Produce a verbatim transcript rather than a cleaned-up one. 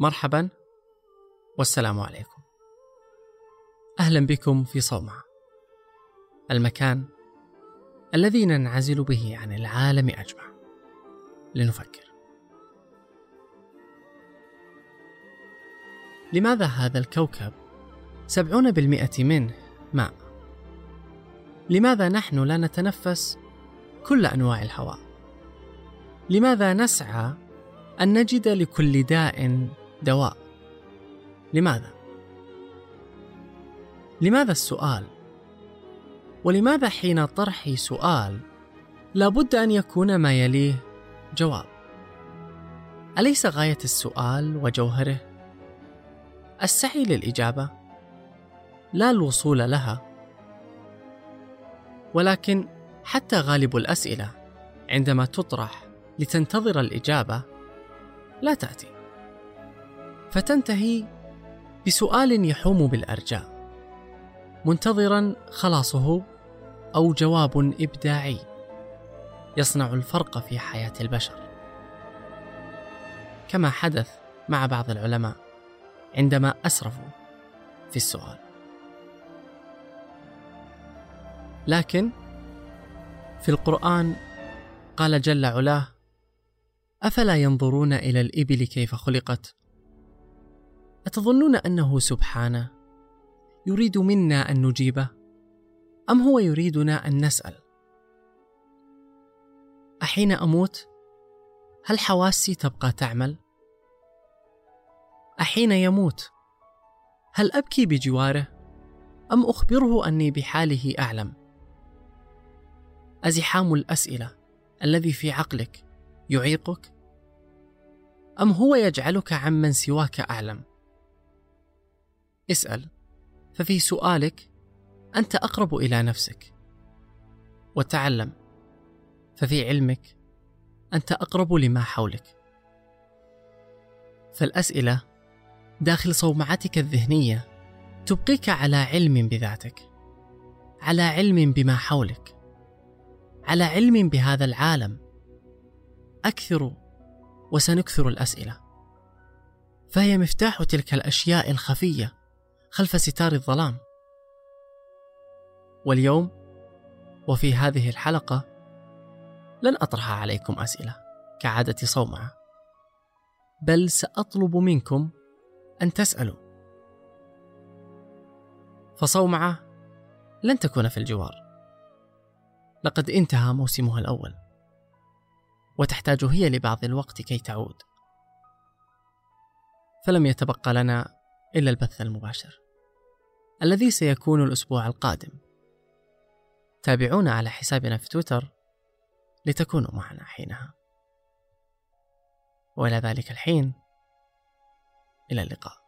مرحبا والسلام عليكم. أهلا بكم في صومعة، المكان الذي ننعزل به عن العالم أجمع لنفكر. لماذا هذا الكوكب سبعون بالمئة منه ماء؟ لماذا نحن لا نتنفس كل أنواع الهواء؟ لماذا نسعى أن نجد لكل داء دواء؟ لماذا؟ لماذا السؤال؟ ولماذا حين طرحي سؤال لابد أن يكون ما يليه جواب؟ أليس غاية السؤال وجوهره السعي للإجابة لا الوصول لها؟ ولكن حتى غالب الأسئلة عندما تطرح لتنتظر الإجابة لا تأتي، فتنتهي بسؤال يحوم بالأرجاء منتظرا خلاصه، أو جواب إبداعي يصنع الفرق في حياة البشر، كما حدث مع بعض العلماء عندما أسرفوا في السؤال. لكن في القرآن قال جل علاه: أفلا ينظرون إلى الإبل كيف خلقت؟ أتظنون أنه سبحانه يريد منا أن نجيبه، أم هو يريدنا أن نسأل؟ أحين أموت هل حواسي تبقى تعمل؟ أحين يموت هل أبكي بجواره، أم أخبره أني بحاله أعلم؟ أزحام الأسئلة الذي في عقلك يعيقك، أم هو يجعلك عمن سواك أعلم؟ اسأل، ففي سؤالك أنت أقرب إلى نفسك، وتعلم، ففي علمك أنت أقرب لما حولك. فالأسئلة داخل صومعتك الذهنية تبقيك على علم بذاتك، على علم بما حولك، على علم بهذا العالم. أكثر وسنكثر الأسئلة، فهي مفتاح تلك الأشياء الخفية خلف ستار الظلام. واليوم وفي هذه الحلقة لن أطرح عليكم أسئلة كعادة صومعة، بل سأطلب منكم أن تسألوا. فصومعة لن تكون في الجوار، لقد انتهى موسمها الأول، وتحتاج هي لبعض الوقت كي تعود، فلم يتبقى لنا إلا البث المباشر الذي سيكون الأسبوع القادم. تابعونا على حسابنا في تويتر لتكونوا معنا حينها، وإلى ذلك الحين إلى اللقاء.